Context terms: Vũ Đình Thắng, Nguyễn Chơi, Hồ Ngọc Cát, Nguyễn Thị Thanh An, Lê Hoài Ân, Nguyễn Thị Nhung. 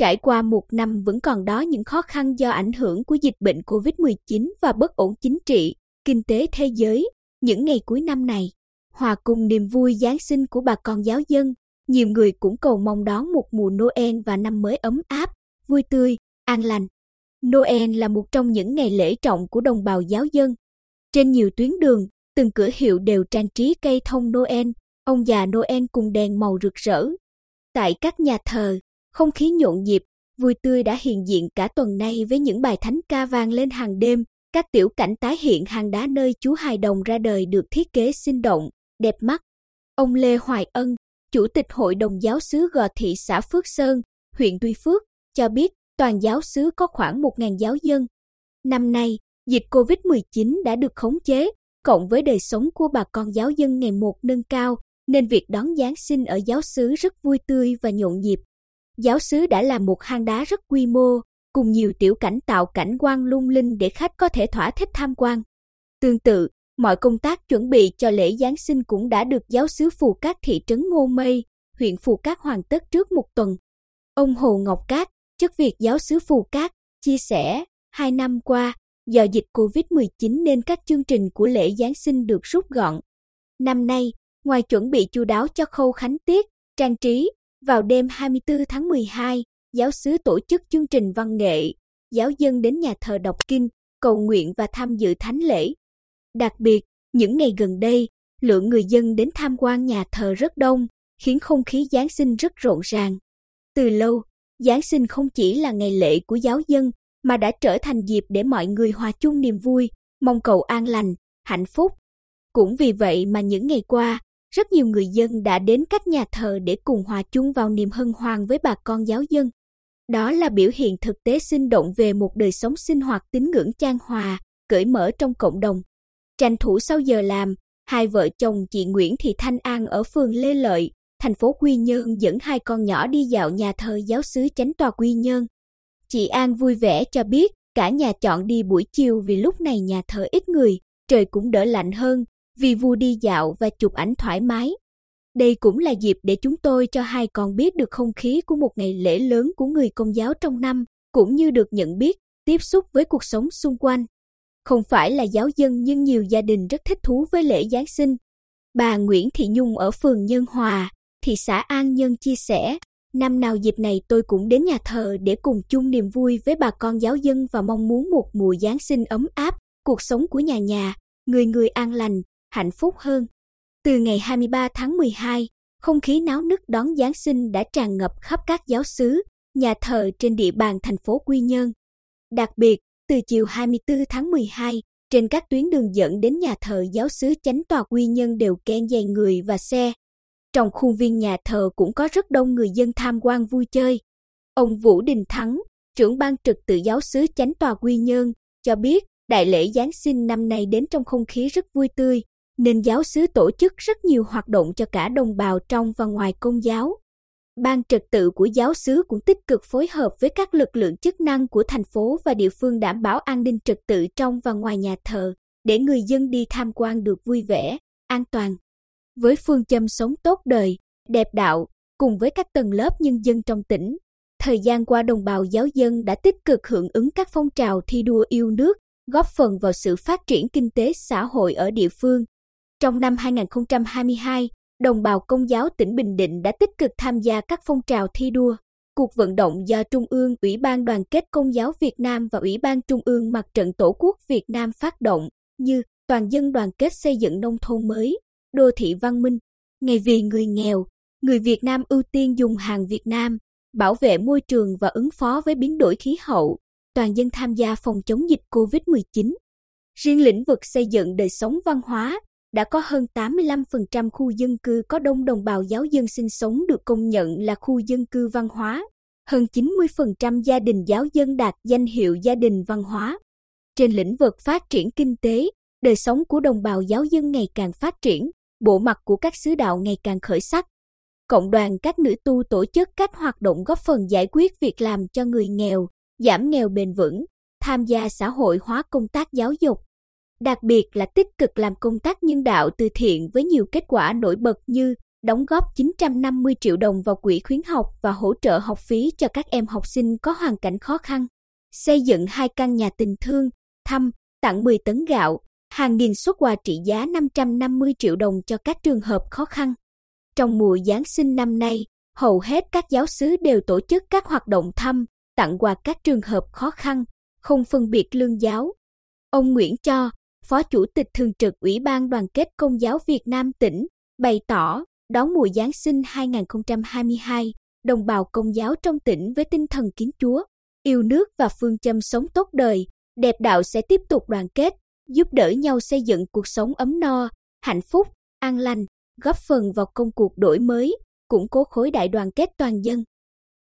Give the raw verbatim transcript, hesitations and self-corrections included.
Trải qua một năm vẫn còn đó những khó khăn do ảnh hưởng của dịch bệnh cô vít mười chín và bất ổn chính trị, kinh tế thế giới. Những ngày cuối năm này, hòa cùng niềm vui Giáng sinh của bà con giáo dân, nhiều người cũng cầu mong đón một mùa Noel và năm mới ấm áp, vui tươi, an lành. Noel là một trong những ngày lễ trọng của đồng bào giáo dân. Trên nhiều tuyến đường, từng cửa hiệu đều trang trí cây thông Noel, ông già Noel cùng đèn màu rực rỡ. Tại các nhà thờ, không khí nhộn nhịp, vui tươi đã hiện diện cả tuần nay với những bài thánh ca vang lên hàng đêm, các tiểu cảnh tái hiện hang đá nơi Chúa hài đồng ra đời được thiết kế sinh động, đẹp mắt. Ông Lê Hoài Ân, Chủ tịch Hội đồng Giáo xứ Gò Thị xã Phước Sơn, huyện Tuy Phước, cho biết toàn giáo xứ có khoảng một nghìn giáo dân. Năm nay, dịch cô vít mười chín đã được khống chế, cộng với đời sống của bà con giáo dân ngày một nâng cao, nên việc đón Giáng sinh ở giáo xứ rất vui tươi và nhộn nhịp. Giáo xứ đã là một hang đá rất quy mô, cùng nhiều tiểu cảnh tạo cảnh quan lung linh để khách có thể thỏa thích tham quan. Tương tự, mọi công tác chuẩn bị cho lễ Giáng sinh cũng đã được giáo xứ Phù Cát thị trấn Ngô Mây, huyện Phù Cát hoàn tất trước một tuần. Ông Hồ Ngọc Cát, chức việc giáo xứ Phù Cát, chia sẻ, hai năm qua, do dịch cô vít mười chín nên các chương trình của lễ Giáng sinh được rút gọn. Năm nay, ngoài chuẩn bị chu đáo cho khâu khánh tiết, trang trí, vào đêm hai mươi tư tháng mười hai, giáo xứ tổ chức chương trình văn nghệ, giáo dân đến nhà thờ đọc kinh, cầu nguyện và tham dự thánh lễ. Đặc biệt, những ngày gần đây, lượng người dân đến tham quan nhà thờ rất đông, khiến không khí Giáng sinh rất rộn ràng. Từ lâu, Giáng sinh không chỉ là ngày lễ của giáo dân, mà đã trở thành dịp để mọi người hòa chung niềm vui, mong cầu an lành, hạnh phúc. Cũng vì vậy mà những ngày qua, rất nhiều người dân đã đến các nhà thờ để cùng hòa chung vào niềm hân hoan với bà con giáo dân. Đó là biểu hiện thực tế sinh động về một đời sống sinh hoạt tín ngưỡng chan hòa, cởi mở trong cộng đồng. Tranh thủ sau giờ làm, hai vợ chồng chị Nguyễn Thị Thanh An ở phường Lê Lợi, thành phố Quy Nhơn dẫn hai con nhỏ đi dạo nhà thờ giáo xứ Chánh tòa Quy Nhơn. Chị An vui vẻ cho biết cả nhà chọn đi buổi chiều vì lúc này nhà thờ ít người, trời cũng đỡ lạnh hơn, vì vui đi dạo và chụp ảnh thoải mái. Đây cũng là dịp để chúng tôi cho hai con biết được không khí của một ngày lễ lớn của người Công giáo trong năm, cũng như được nhận biết, tiếp xúc với cuộc sống xung quanh. Không phải là giáo dân nhưng nhiều gia đình rất thích thú với lễ Giáng sinh. Bà Nguyễn Thị Nhung ở phường Nhân Hòa, thị xã An Nhơn chia sẻ, năm nào dịp này tôi cũng đến nhà thờ để cùng chung niềm vui với bà con giáo dân và mong muốn một mùa Giáng sinh ấm áp, cuộc sống của nhà nhà, người người an lành, hạnh phúc hơn. Từ ngày hai mươi ba tháng mười hai, không khí náo nức đón Giáng sinh đã tràn ngập khắp các giáo xứ, nhà thờ trên địa bàn thành phố Quy Nhơn. Đặc biệt, từ chiều hai mươi tư tháng mười hai, trên các tuyến đường dẫn đến nhà thờ giáo xứ Chánh tòa Quy Nhơn đều ken dày người và xe. Trong khuôn viên nhà thờ cũng có rất đông người dân tham quan vui chơi. Ông Vũ Đình Thắng, trưởng ban trực tự giáo xứ Chánh tòa Quy Nhơn, cho biết đại lễ Giáng sinh năm nay đến trong không khí rất vui tươi, nên giáo xứ tổ chức rất nhiều hoạt động cho cả đồng bào trong và ngoài Công giáo. Ban trật tự của giáo xứ cũng tích cực phối hợp với các lực lượng chức năng của thành phố và địa phương đảm bảo an ninh trật tự trong và ngoài nhà thờ, để người dân đi tham quan được vui vẻ, an toàn. Với phương châm sống tốt đời, đẹp đạo, cùng với các tầng lớp nhân dân trong tỉnh, thời gian qua đồng bào giáo dân đã tích cực hưởng ứng các phong trào thi đua yêu nước, góp phần vào sự phát triển kinh tế xã hội ở địa phương. Trong năm hai nghìn không trăm hai mươi hai, đồng bào Công giáo tỉnh Bình Định đã tích cực tham gia các phong trào thi đua, cuộc vận động do Trung ương Ủy ban Đoàn kết Công giáo Việt Nam và Ủy ban Trung ương Mặt trận Tổ quốc Việt Nam phát động, như toàn dân đoàn kết xây dựng nông thôn mới, đô thị văn minh, ngày vì người nghèo, người Việt Nam ưu tiên dùng hàng Việt Nam, bảo vệ môi trường và ứng phó với biến đổi khí hậu, toàn dân tham gia phòng chống dịch cô vít mười chín. Riêng lĩnh vực xây dựng đời sống văn hóa, đã có hơn tám mươi lăm phần trăm khu dân cư có đông đồng bào giáo dân sinh sống được công nhận là khu dân cư văn hóa, hơn chín mươi phần trăm gia đình giáo dân đạt danh hiệu gia đình văn hóa. Trên lĩnh vực phát triển kinh tế, đời sống của đồng bào giáo dân ngày càng phát triển, bộ mặt của các xứ đạo ngày càng khởi sắc. Cộng đoàn các nữ tu tổ chức các hoạt động góp phần giải quyết việc làm cho người nghèo, giảm nghèo bền vững, tham gia xã hội hóa công tác giáo dục. Đặc biệt là tích cực làm công tác nhân đạo từ thiện với nhiều kết quả nổi bật như đóng góp chín trăm năm mươi triệu đồng vào quỹ khuyến học và hỗ trợ học phí cho các em học sinh có hoàn cảnh khó khăn, xây dựng hai căn nhà tình thương, thăm, tặng mười tấn gạo, hàng nghìn suất quà trị giá năm trăm năm mươi triệu đồng cho các trường hợp khó khăn. Trong mùa Giáng sinh năm nay, hầu hết các giáo xứ đều tổ chức các hoạt động thăm, tặng quà các trường hợp khó khăn, không phân biệt lương giáo. Ông Nguyễn Cho, Phó Chủ tịch Thường trực Ủy ban Đoàn kết Công giáo Việt Nam tỉnh, bày tỏ đón mùa Giáng sinh hai không hai hai, đồng bào Công giáo trong tỉnh với tinh thần kính Chúa, yêu nước và phương châm sống tốt đời, đẹp đạo sẽ tiếp tục đoàn kết, giúp đỡ nhau xây dựng cuộc sống ấm no, hạnh phúc, an lành, góp phần vào công cuộc đổi mới, củng cố khối đại đoàn kết toàn dân.